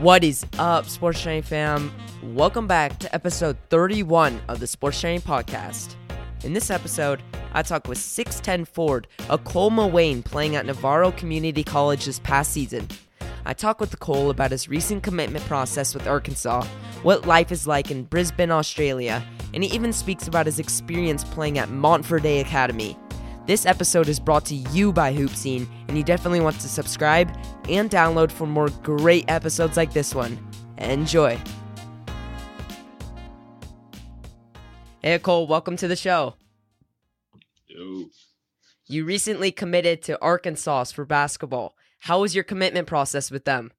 What is up, Sports Sharing fam? Welcome back to episode 31 of the Sports Sharing Podcast. In this episode, I talk with 6'10 forward, Cole McWayne, playing at Navarro Community College this past season. I talk with Cole about his recent commitment process with Arkansas, what life is like in Brisbane, Australia, and he even speaks about his experience playing at Montverde Academy. This episode is brought to you by Hoopscene, and you definitely want to subscribe and download for more great episodes like this one. Enjoy. Hey, Cole, welcome to the show. Yo. You recently committed to Arkansas for basketball. How was your commitment process with them?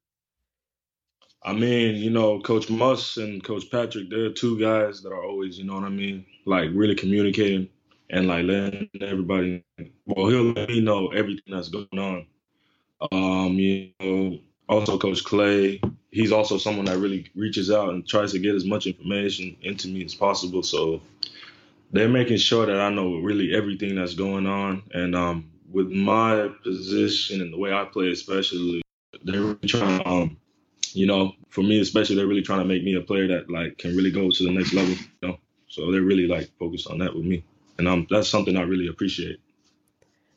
I mean, you know, Coach Muss and Coach Patrick, they're two guys that are always, you know what I mean, like really communicating and like letting everybody, well, he'll let me know everything that's going on. You know, also Coach Clay, he's also someone that really reaches out and tries to get as much information into me as possible. So they're making sure that I know really everything that's going on. And with my position and the way I play, especially, they're really trying to, you know, for me especially, they're really trying to make me a player that like can really go to the next level, you know. So they're really like focused on that with me, and that's something I really appreciate.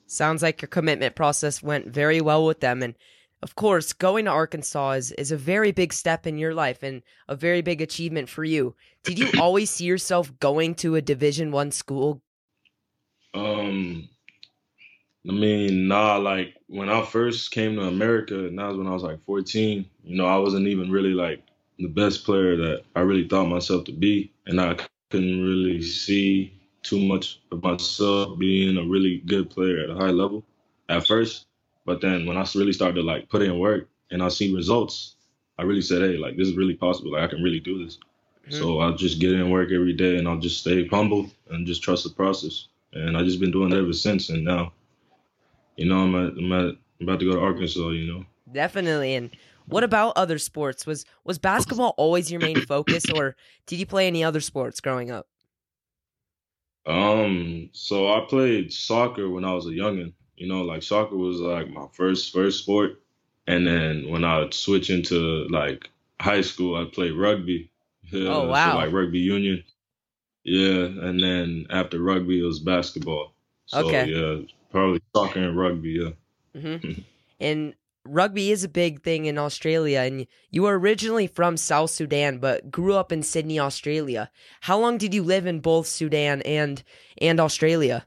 Sounds like your commitment process went very well with them, and of course, going to Arkansas is a very big step in your life and a very big achievement for you. Did you always see yourself going to a Division I school? I mean, nah, like when I first came to America, and that was when I was like 14, you know, I wasn't even really like the best player that I really thought myself to be. And I couldn't really see too much of myself being a really good player at a high level at first. But then when I really started to like put in work and I see results, I really said, hey, like this is really possible. Like I can really do this. Mm-hmm. So I'll just get in work every day and I'll just stay humble and just trust the process. And I've just been doing that ever since. And now, you know, I'm about to go to Arkansas, you know. Definitely. And what about other sports? Was basketball always your main focus, or did you play any other sports growing up? So I played soccer when I was a youngin'. You know, like soccer was like my first sport. And then when I would switch into like high school, I played rugby. Yeah, oh, wow. So like rugby union. Yeah. And then after rugby, it was basketball. So, okay. Yeah. Probably soccer and rugby, yeah. Mm-hmm. And rugby is a big thing in Australia, and you were originally from South Sudan, but grew up in Sydney, Australia. How long did you live in both Sudan and Australia?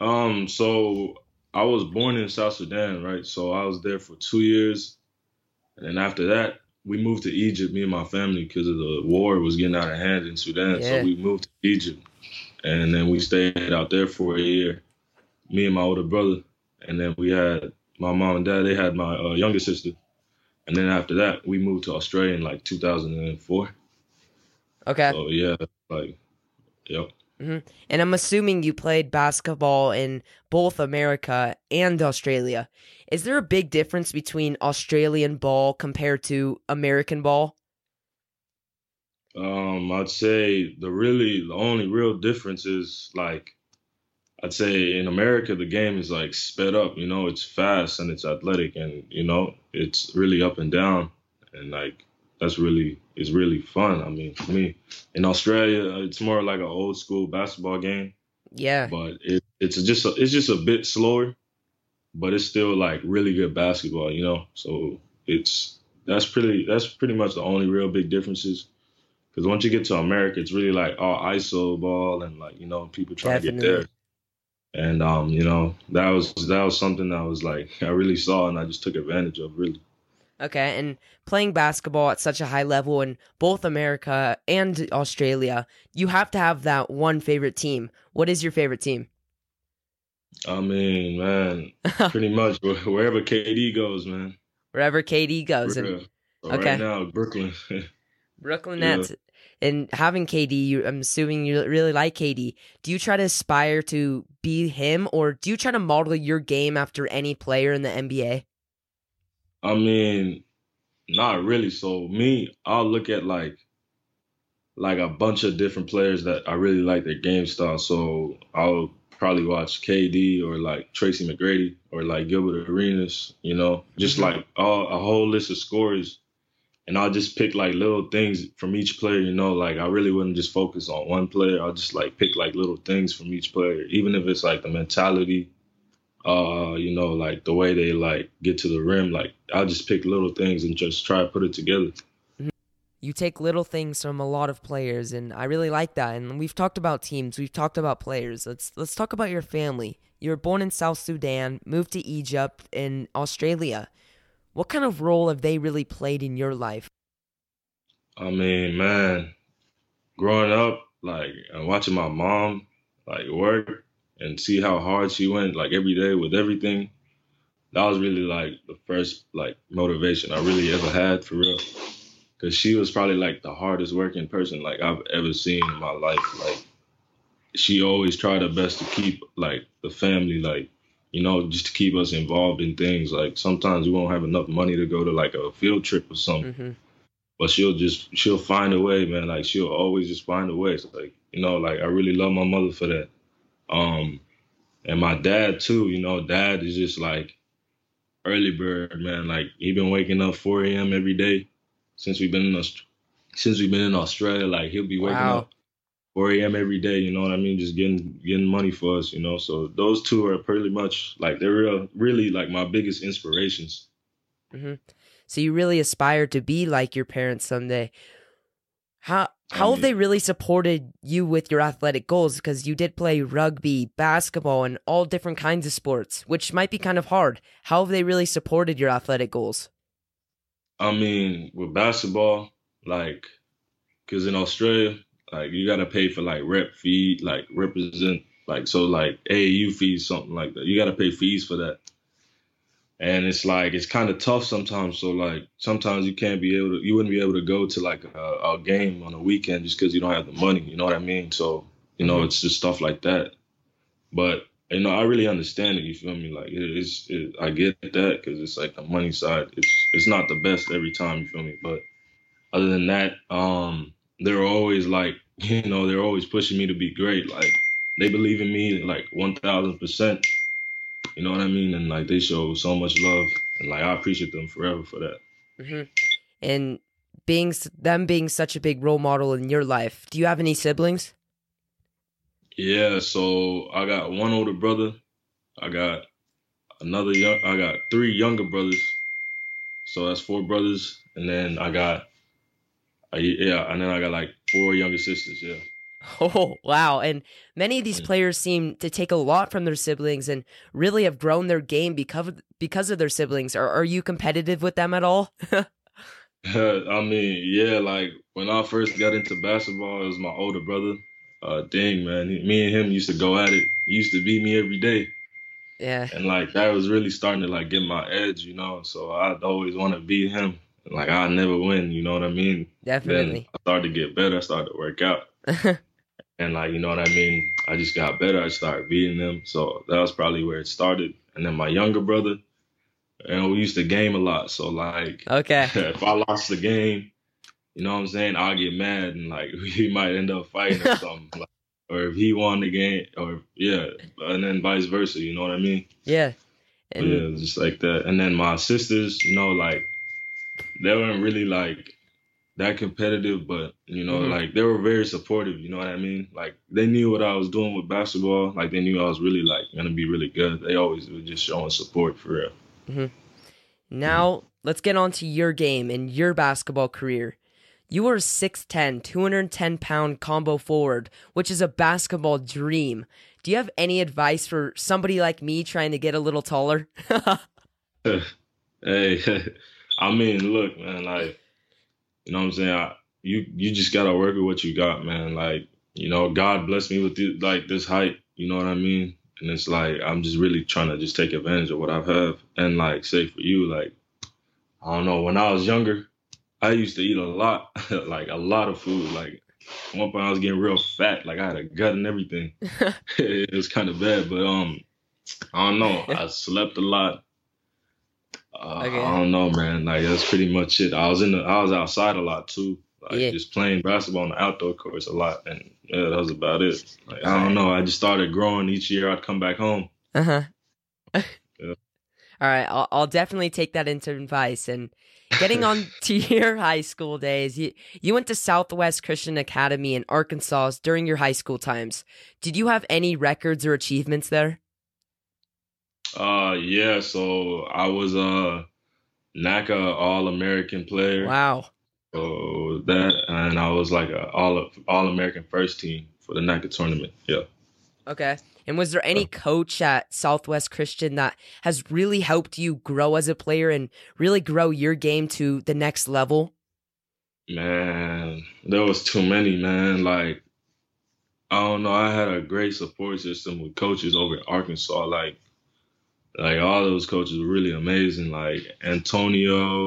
So I was born in South Sudan, right? So I was there for 2 years, and then after that, we moved to Egypt, me and my family, because of the war was getting out of hand in Sudan, yeah. So we moved to Egypt, and then we stayed out there for a year. Me and my older brother, and then we had my mom and dad, they had my younger sister. And then after that, we moved to Australia in like 2004. Okay. So yeah, like, yep. Mm-hmm. And I'm assuming you played basketball in both America and Australia. Is there a big difference between Australian ball compared to American ball? I'd say the only real difference is like, I'd say in America, the game is like sped up, you know, it's fast and it's athletic and, you know, it's really up and down. And like, it's really fun. I mean, for me in Australia, it's more like an old school basketball game. Yeah. But it's just a bit slower, but it's still like really good basketball, you know? So that's pretty much the only real big differences. Because once you get to America, it's really like all ISO ball and like, you know, people trying Definitely. To get there. And, you know, that was something that I was like, I really saw and I just took advantage of, really. Okay, and playing basketball at such a high level in both America and Australia, you have to have that one favorite team. What is your favorite team? I mean, man, pretty much wherever KD goes, man. Wherever KD goes. And, okay. Right now, Brooklyn. Brooklyn Nets. Yeah. And having KD, I'm assuming you really like KD. Do you try to aspire to be him, or do you try to model your game after any player in the NBA? I mean, not really. So me, I'll look at like a bunch of different players that I really like their game style. So I'll probably watch KD or like Tracy McGrory or like Gilbert Arenas, you know, just like a whole list of scorers. And I'll just pick like little things from each player, you know, like I really wouldn't just focus on one player. I'll just like pick like little things from each player, even if it's like the mentality, you know, like the way they like get to the rim. Like I'll just pick little things and just try to put it together. You take little things from a lot of players, and I really like that. And we've talked about teams. We've talked about players. Let's talk about your family. You were born in South Sudan, moved to Egypt and Australia. What kind of role have they really played in your life? I mean, man, growing up, like, and watching my mom, like, work and see how hard she went, like, every day with everything, that was really, like, the first, like, motivation I really ever had, for real. Because she was probably, like, the hardest working person, like, I've ever seen in my life. Like, she always tried her best to keep, like, the family, like, you know, just to keep us involved in things. Like, sometimes we won't have enough money to go to, like, a field trip or something. Mm-hmm. But she'll find a way, man. Like, she'll always just find a way. So, like, you know, like, I really love my mother for that. And my dad, too. You know, dad is just, like, early bird, man. Like, he been waking up 4 a.m. every day since we've been in Australia. Like, he'll be waking up 4 a.m. every day, you know what I mean? Just getting money for us, you know? So those two are pretty much, like, they're really, like, my biggest inspirations. Mm-hmm. So you really aspire to be like your parents someday. How have they really supported you with your athletic goals? Because you did play rugby, basketball, and all different kinds of sports, which might be kind of hard. How have they really supported your athletic goals? I mean, with basketball, like, because in Australia, like, you got to pay for, like, rep fee, like, represent, like, so, like, AAU fees, something like that. You got to pay fees for that. And it's, like, it's kind of tough sometimes. So, like, sometimes you wouldn't be able to go to, like, a game on a weekend just because you don't have the money. You know what I mean? So, you know, it's just stuff like that. But, you know, I really understand it. You feel me? Like, I get that because it's, like, the money side. It's not the best every time. You feel me? But other than that, they're always like, you know, they're always pushing me to be great. Like, they believe in me, like, 1,000%. You know what I mean? And, like, they show so much love. And, like, I appreciate them forever for that. Mm-hmm. And them being such a big role model in your life, do you have any siblings? Yeah, so I got one older brother. I got 3 younger brothers. So that's 4 brothers. And then I got, like, 4 younger sisters, yeah. Oh, wow. And many of these players seem to take a lot from their siblings and really have grown their game because of their siblings. Are you competitive with them at all? I mean, yeah, like, when I first got into basketball, it was my older brother. Dang, man, me and him used to go at it. He used to beat me every day. Yeah. And, like, that was really starting to, like, get my edge, you know? So I'd always want to beat him. Like, I'll never win, you know what I mean? Definitely. Then I started to get better. I started to work out. And, like, you know what I mean? I just got better. I started beating them. So that was probably where it started. And then my younger brother, and we used to game a lot. So, like, okay, if I lost the game, you know what I'm saying? I'll get mad and, like, we might end up fighting or something. Like, or if he won the game, or, yeah, and then vice versa, you know what I mean? Yeah. And yeah, just like that. And then my sisters, you know, like, they weren't really, like, that competitive, but, you know, mm-hmm. like, they were very supportive, you know what I mean? Like, they knew what I was doing with basketball. Like, they knew I was really, like, going to be really good. They always were just showing support, for real. Mm-hmm. Now, let's get on to your game and your basketball career. You were a 6'10", 210-pound combo forward, which is a basketball dream. Do you have any advice for somebody like me trying to get a little taller? Hey, I mean, look, man, like, you know what I'm saying? You just got to work with what you got, man. Like, you know, God blessed me with this, like, this height, you know what I mean? And it's like, I'm just really trying to just take advantage of what I have. And, like, say for you, like, I don't know, when I was younger, I used to eat a lot, like, a lot of food. Like, at one point I was getting real fat. Like, I had a gut and everything. It was kind of bad, but, I don't know. I slept a lot. Okay. I don't know, man. Like, that's pretty much it. I was outside a lot too, like, yeah, just playing basketball on the outdoor courts a lot, and yeah, that was about it. Like, I don't know. I just started growing each year. I'd come back home. Uh huh. Yeah. All right, I'll definitely take that into advice. And getting on to your high school days, you went to Southwest Christian Academy in Arkansas during your high school times. Did you have any records or achievements there? Yeah, so I was a NACA All-American player. Wow. So that, and I was like a All-American first team for the NACA tournament. Yeah. Okay. And was there any coach at Southwest Christian that has really helped you grow as a player and really grow your game to the next level? Man, there was too many, man. Like, I don't know. I had a great support system with coaches over in Arkansas. Like all those coaches were really amazing. Like Coach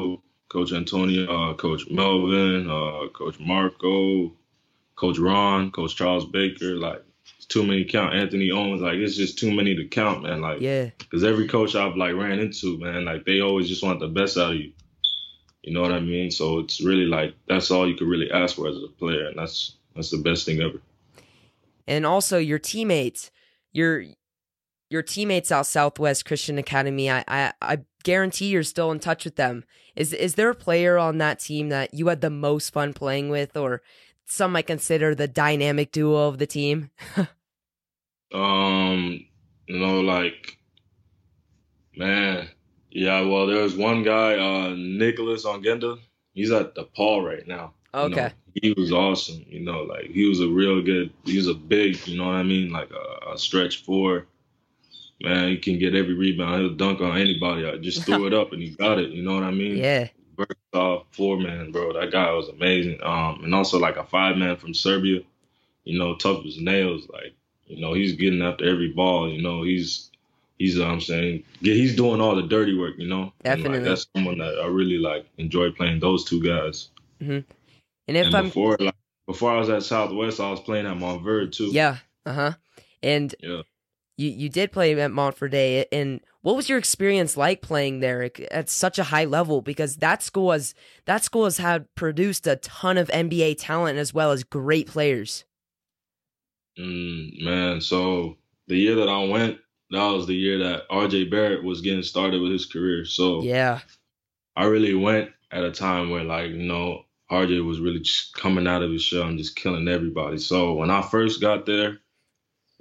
Antonio, Coach Melvin, Coach Marco, Coach Ron, Coach Charles Baker, like. It's too many to count. Anthony Owens, like, it's just too many to count, man. Like, yeah. Because every coach I've, like, ran into, man, like, they always just want the best out of you. You know what I mean? So it's really, like, that's all you could really ask for as a player, and that's the best thing ever. And also your teammates, your teammates at Southwest Christian Academy, I guarantee you're still in touch with them. Is there a player on that team that you had the most fun playing with, or some might consider the dynamic duo of the team? Well, there was one guy, Nicholas Ongenda. He's at DePaul right now. Okay. You know, he was awesome. You know, like, he was a real good, he was a big, you know what I mean? Like a stretch four. Man, he can get every rebound. He'll dunk on anybody. I just threw it up and he got it. You know what I mean? Yeah. Versatile four-man, bro. That guy was amazing. And also, like, a five-man from Serbia, you know, tough as nails. Like, you know, he's getting after every ball, you know. He's I'm saying, he's doing all the dirty work, you know. Definitely. And, like, that's someone that I really, like, enjoy playing, those two guys. Mm-hmm. Before I was at Southwest, I was playing at Montverde, too. Yeah, uh-huh. And yeah. You did play at Montverde, and what was your experience like playing there at such a high level? Because that school has had produced a ton of NBA talent as well as great players. Man, so the year that I went, that was the year that R.J. Barrett was getting started with his career. So yeah, I really went at a time where, like, you know, R.J. was really just coming out of his shell and just killing everybody. So when I first got there,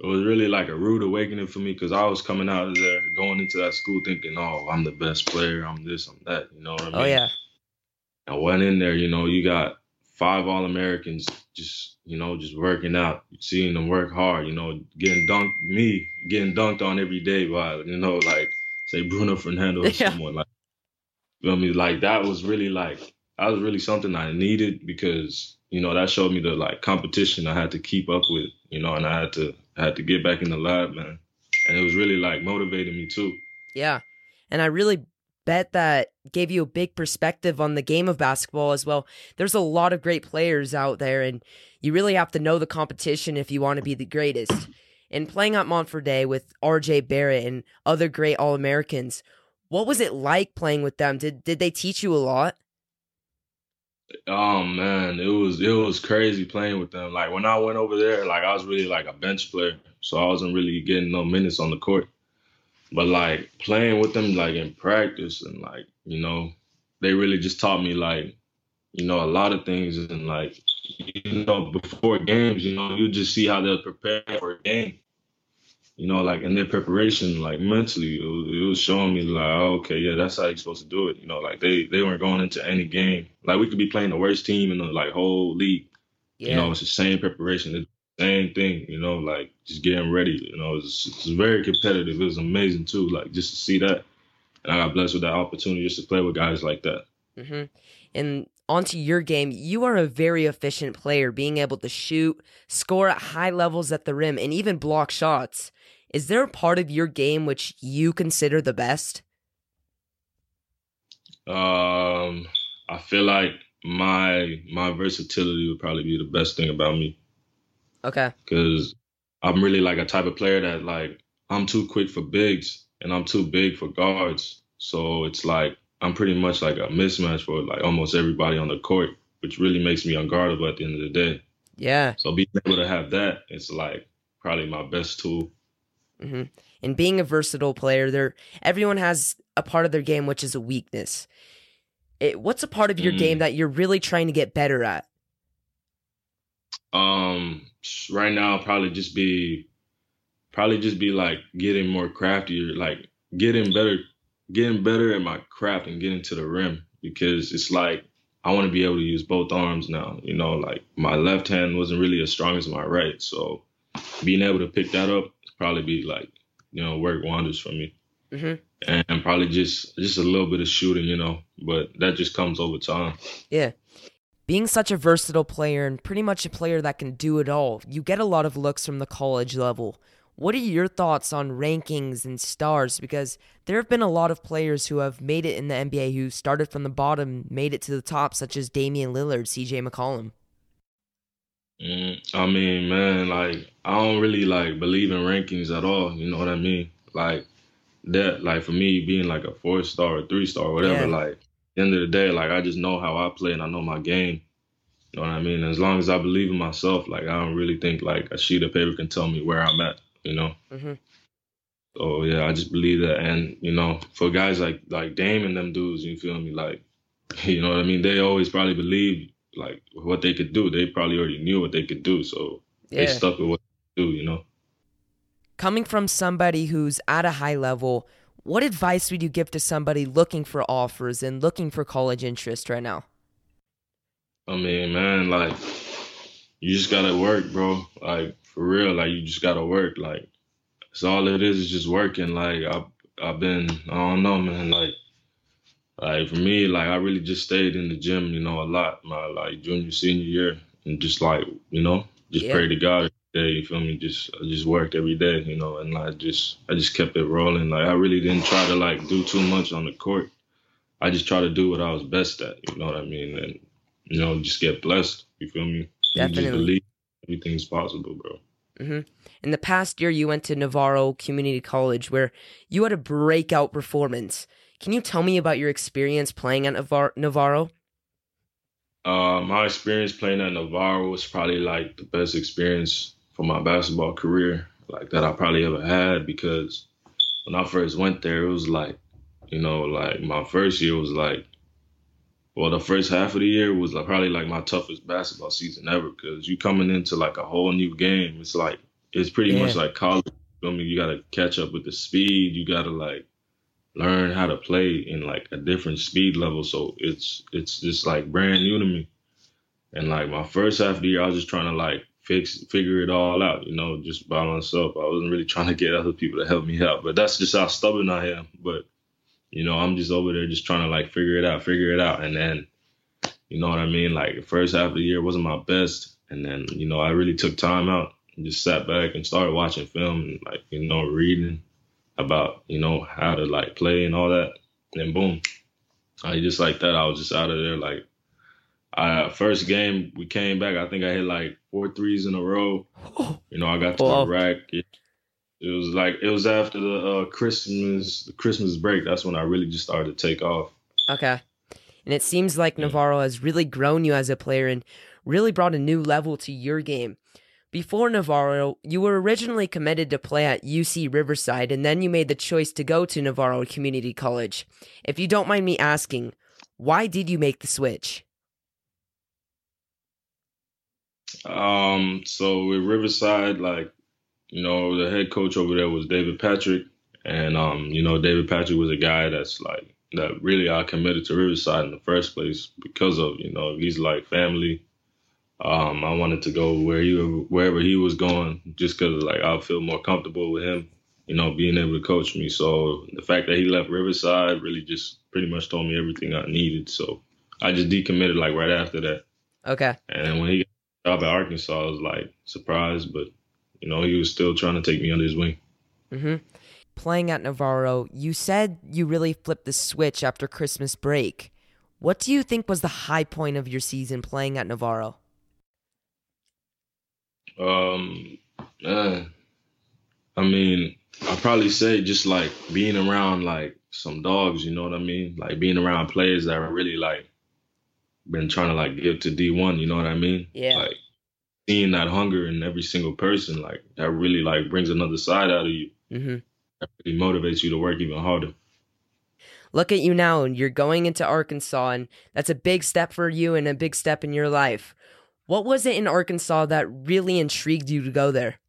it was really like a rude awakening for me, because I was coming out of there, going into that school thinking, oh, I'm the best player, I'm this, I'm that, you know what I mean? Oh, yeah. I went in there, you know, you got five All-Americans just, you know, just working out, seeing them work hard, you know, getting dunked on every day by, you know, like, say, Bruno Fernando or someone. Like, you know what I mean? Like, that was really something I needed, because, you know, that showed me the, like, competition I had to keep up with, you know, and I had to get back in the lab, man. And it was really, like, motivating me, too. Yeah. And I really bet that gave you a big perspective on the game of basketball as well. There's a lot of great players out there, and you really have to know the competition if you want to be the greatest. And playing at Montverde with R.J. Barrett and other great All-Americans, what was it like playing with them? Did they teach you a lot? Oh, man, it was crazy playing with them. Like, when I went over there, like, I was really, like, a bench player, so I wasn't really getting no minutes on the court. But, like, playing with them, like, in practice and, like, you know, they really just taught me, like, you know, a lot of things. And, like, you know, before games, you know, you just see how they're preparing for a game. You know, like, in their preparation, like, mentally, it was showing me, like, okay, yeah, that's how you're supposed to do it. You know, like, they weren't going into any game. Like, we could be playing the worst team in the, like, whole league. Yeah. You know, it's the same preparation, the same thing, you know, like, just getting ready. You know, it's very competitive. It was amazing, too, like, just to see that. And I got blessed with that opportunity just to play with guys like that. Mm-hmm. And onto your game, you are a very efficient player, being able to shoot, score at high levels at the rim, and even block shots. Is there a part of your game which you consider the best? I feel like my versatility would probably be the best thing about me. Okay. Because I'm really, like, a type of player that, like, I'm too quick for bigs and I'm too big for guards. So it's like I'm pretty much like a mismatch for, like, almost everybody on the court, which really makes me unguardable at the end of the day. Yeah. So being able to have that, it's, like, probably my best tool. Mm-hmm. And being a versatile player, everyone has a part of their game which is a weakness. What's a part of your game that you're really trying to get better at? Right now, probably just be like getting more craftier, like getting better at my craft and getting to the rim, because it's like I want to be able to use both arms now. You know, like my left hand wasn't really as strong as my right, so being able to pick that up probably be like, you know, work wonders for me. Mm-hmm. And probably just a little bit of shooting, you know, but that just comes over time. Yeah. Being such a versatile player and pretty much a player that can do it all, you get a lot of looks from the college level. What are your thoughts on rankings and stars? Because there have been a lot of players who have made it in the NBA who started from the bottom, made it to the top, such as Damian Lillard, CJ McCollum. I mean, man, like, I don't really, like, believe in rankings at all. You know what I mean? Like, that, like, for me, being, like, a 4-star or 3-star, whatever, yeah. Like, the end of the day, like, I just know how I play and I know my game. You know what I mean? As long as I believe in myself, like, I don't really think, like, a sheet of paper can tell me where I'm at, you know? Mm-hmm. So, yeah, I just believe that. And, you know, for guys like Dame and them dudes, you feel me? Like, you know what I mean? They always probably believed, like, what they could do. They probably already knew what they could do, so yeah. They stuck with what they do, you know? Coming from somebody who's at a high level, what advice would you give to somebody looking for offers and looking for college interest right now? I mean, man, like, you just gotta work, bro. Like, for real, like, you just gotta work. Like, it's all it is just working. Like, I've been, I don't know, man, like, for me, like, I really just stayed in the gym, you know, a lot, my, like, junior, senior year, and just, like, you know, just pray to God every day, you feel me? I just worked every day, you know, and I just kept it rolling. Like, I really didn't try to, like, do too much on the court. I just tried to do what I was best at, you know what I mean? And, you know, just get blessed, you feel me? Definitely. You just believe everything's possible, bro. Mm-hmm. In the past year, you went to Navarro Community College, where you had a breakout performance. Can you tell me about your experience playing at Navarro? My experience playing at Navarro was probably, like, the best experience for my basketball career, like, that I probably ever had, because when I first went there, it was, like, you know, like, my first year was, like, well, the first half of the year was probably, like, my toughest basketball season ever, because you coming into, like, a whole new game. It's, like, it's pretty much like college. I mean, you got to catch up with the speed. You got to, like, learn how to play in, like, a different speed level. So it's just, like, brand new to me. And, like, my first half of the year, I was just trying to, like, figure it all out, you know, just by myself. I wasn't really trying to get other people to help me out. But that's just how stubborn I am. But, you know, I'm just over there just trying to, like, figure it out. And then, you know what I mean? Like, the first half of the year wasn't my best. And then, you know, I really took time out and just sat back and started watching film and, like, you know, reading about, you know, how to, like, play and all that. And boom, just like that, I was just out of there. Like, first game we came back, I think I hit, like, 4 threes in a row. You know, I got to the rack. It was after the Christmas break. That's when I really just started to take off. Okay. And it seems like Navarro has really grown you as a player and really brought a new level to your game. Before Navarro, you were originally committed to play at UC Riverside, and then you made the choice to go to Navarro Community College. If you don't mind me asking, why did you make the switch? So with Riverside, like, you know, the head coach over there was David Patrick, and, you know, David Patrick was a guy that's, like, that really I committed to Riverside in the first place because of, you know, he's, like, family. I wanted to go wherever he was going, just because, like, I feel more comfortable with him, you know, being able to coach me. So the fact that he left Riverside really just pretty much told me everything I needed. So I just decommitted, like, right after that. Okay. And when he got the job at Arkansas, I was, like, surprised, but, you know, he was still trying to take me under his wing. Mm-hmm. Playing at Navarro, you said you really flipped the switch after Christmas break. What do you think was the high point of your season playing at Navarro? I mean, I probably say just, like, being around, like, some dogs, you know what I mean? Like, being around players that are really, like, been trying to, like, give to D1, you know what I mean? Yeah. Like, seeing that hunger in every single person, like, that really, like, brings another side out of you. Mm-hmm. That really motivates you to work even harder. look at you now, and you're going into Arkansas, and that's a big step for you and a big step in your life. What was it in Arkansas that really intrigued you to go there?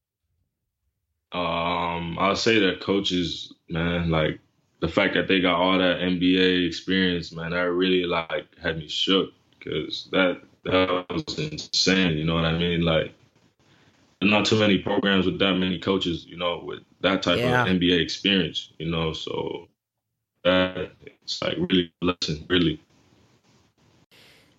I would say that coaches, man, like the fact that they got all that NBA experience, man, that really like had me shook, because that was insane. You know what I mean? Like, not too many programs with that many coaches, you know, with that type of NBA experience, you know. So that it's like really a blessing, really.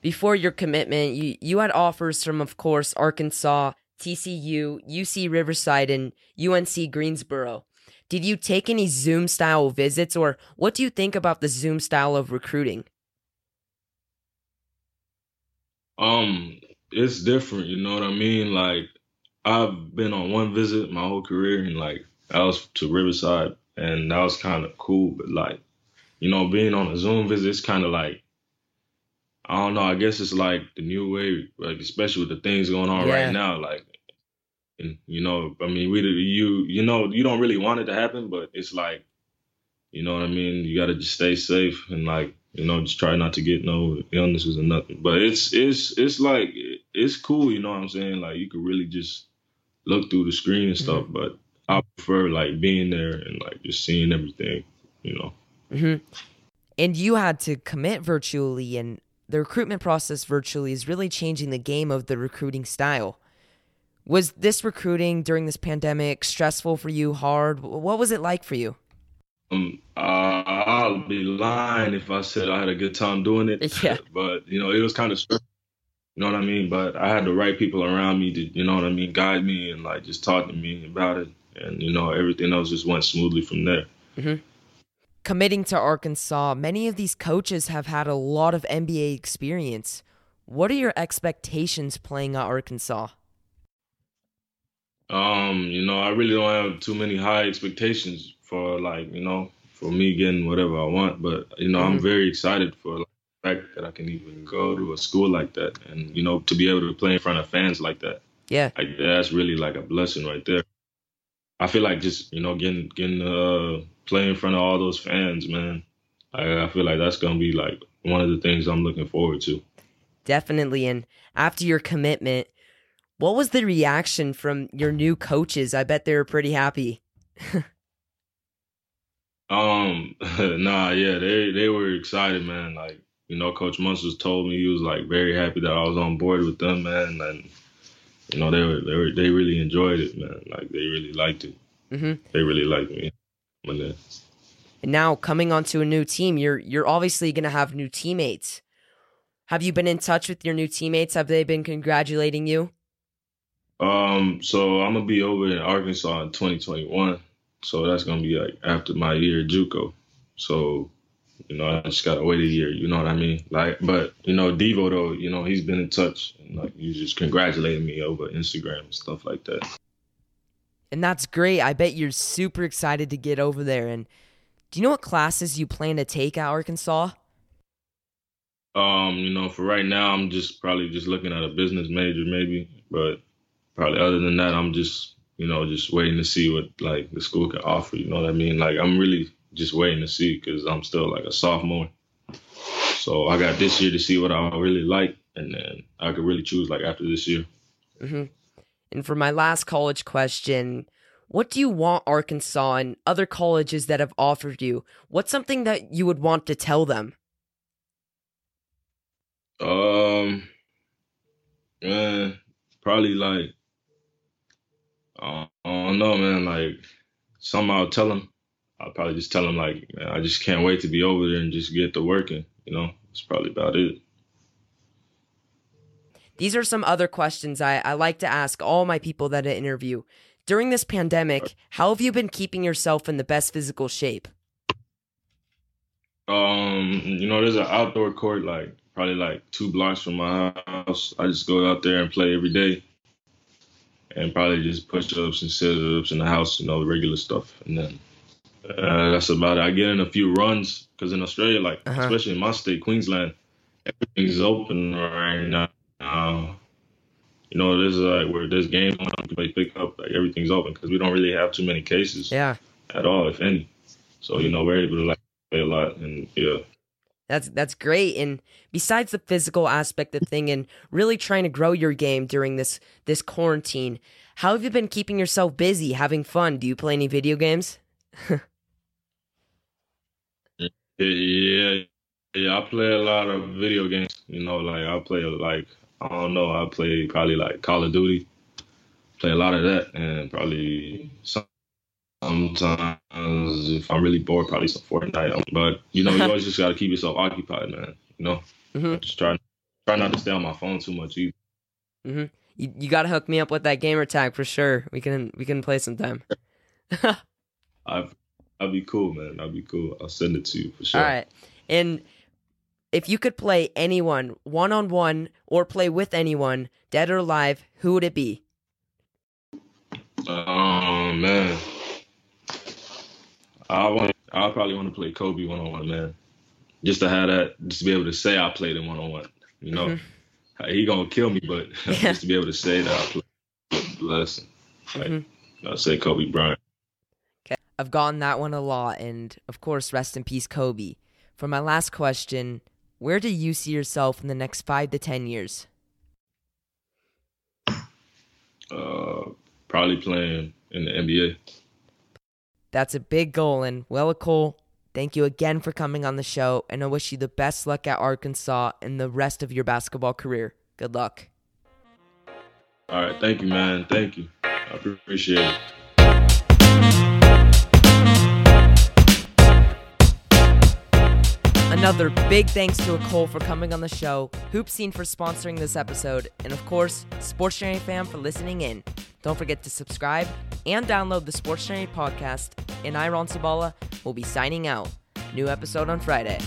Before your commitment, you had offers from, of course, Arkansas, TCU, UC Riverside, and UNC Greensboro. Did you take any Zoom-style visits, or what do you think about the Zoom style of recruiting? It's different, you know what I mean? Like, I've been on one visit my whole career, and, like, that was to Riverside, and that was kind of cool. But, like, you know, being on a Zoom visit, it's kind of like, I don't know, I guess it's like the new wave, like, especially with the things going on right now. Like, and, you know, I mean, you know, you don't really want it to happen, but it's like, you know what I mean? You got to just stay safe and, like, you know, just try not to get no illnesses or nothing. But it's like, it's cool, you know what I'm saying? Like, you could really just look through the screen and stuff, but I prefer, like, being there and, like, just seeing everything, you know. Mm-hmm. And you had to commit virtually, and the recruitment process virtually is really changing the game of the recruiting style. Was this recruiting during this pandemic stressful for you, hard? What was it like for you? I'll be lying if I said I had a good time doing it. Yeah. But, you know, it was kind of stressful. You know what I mean? But I had the right people around me to, you know what I mean, guide me and, like, just talk to me about it. And, you know, everything else just went smoothly from there. Mm-hmm. Committing to Arkansas, many of these coaches have had a lot of NBA experience. What are your expectations playing at Arkansas? You know, I really don't have too many high expectations for, like, you know, for me getting whatever I want. But, you know, I'm very excited for, like, fact that I can even go to a school like that, and, you know, to be able to play in front of fans like that. Yeah. Like, that's really like a blessing right there. I feel like just, you know, getting play in front of all those fans, man. I feel like that's going to be like one of the things I'm looking forward to. Definitely. And after your commitment, what was the reaction from your new coaches? I bet they were pretty happy. They were excited, man. Like, you know, Coach Muss told me he was, like, very happy that I was on board with them, man. And, you know, they really enjoyed it, man. Like, they really liked it. Mm-hmm. They really liked me. And now coming onto a new team, you're obviously going to have new teammates. Have you been in touch with your new teammates? Have they been congratulating you? So I'm going to be over in Arkansas in 2021. So that's going to be, like, after my year at JUCO. So, you know, I just got to wait a year, you know what I mean? Like, but, you know, Devo, though, you know, he's been in touch. And, like, he just congratulated me over Instagram and stuff like that. And that's great. I bet you're super excited to get over there. And do you know what classes you plan to take at Arkansas? You know, for right now, I'm just probably just looking at a business major maybe. But probably other than that, I'm just, you know, just waiting to see what, like, the school can offer. You know what I mean? Like, I'm really just waiting to see, because I'm still, like, a sophomore. So I got this year to see what I really like, and then I could really choose, like, after this year. Mm-hmm. And for my last college question, what do you want Arkansas and other colleges that have offered you? What's something that you would want to tell them? Man, probably, like, I don't know, man, like, somehow tell them. I'll probably just tell them, like, man, I just can't wait to be over there and just get to working. You know, that's probably about it. These are some other questions I like to ask all my people that I interview. During this pandemic, how have you been keeping yourself in the best physical shape? You know, there's an outdoor court, like, probably, like, 2 blocks from my house. I just go out there and play every day. And probably just push-ups and sit-ups in the house, you know, the regular stuff. And then that's about it. I get in a few runs, because in Australia, like, especially in my state, Queensland, everything's open right now. You know, this is like where this game on, they pick up, like, everything's open, because we don't really have too many cases at all, if any. So, you know, we're able to, like, a lot. And yeah. That's great. And besides the physical aspect of thing and really trying to grow your game during this quarantine, how have you been keeping yourself busy, having fun? Do you play any video games? Yeah, I play a lot of video games. You know, like I play I play probably like Call of Duty. Play a lot of that, and probably sometimes if I'm really bored, probably some Fortnite. But you know, you always just gotta keep yourself occupied, man. You know, mm-hmm. Just try not to stay on my phone too much either. Mm-hmm. You gotta hook me up with that gamer tag for sure. We can play sometime. I'd be cool, man. I'd be cool. I'll send it to you for sure. All right. And if you could play anyone one-on-one or play with anyone, dead or alive, who would it be? Oh, man. I probably want to play Kobe one-on-one, man. Just to have that, just to be able to say I played him one-on-one. You know, mm-hmm. He going to kill me, but just to be able to say that I played. Bless him. Mm-hmm. I'll say Kobe Bryant. Okay. I've gotten that one a lot, and of course, rest in peace, Kobe. For my last question, where do you see yourself in the next 5 to 10 years? Probably playing in the NBA. That's a big goal, and well, Cole, thank you again for coming on the show, and I wish you the best luck at Arkansas and the rest of your basketball career. Good luck. All right, thank you, man. Thank you. I appreciate it. Another big thanks to Cole for coming on the show, Hoopscene for sponsoring this episode, and of course, Sports Sharing fam for listening in. Don't forget to subscribe and download the Sports Sharing Podcast, and I, Ron Sabala, will be signing out. New episode on Friday.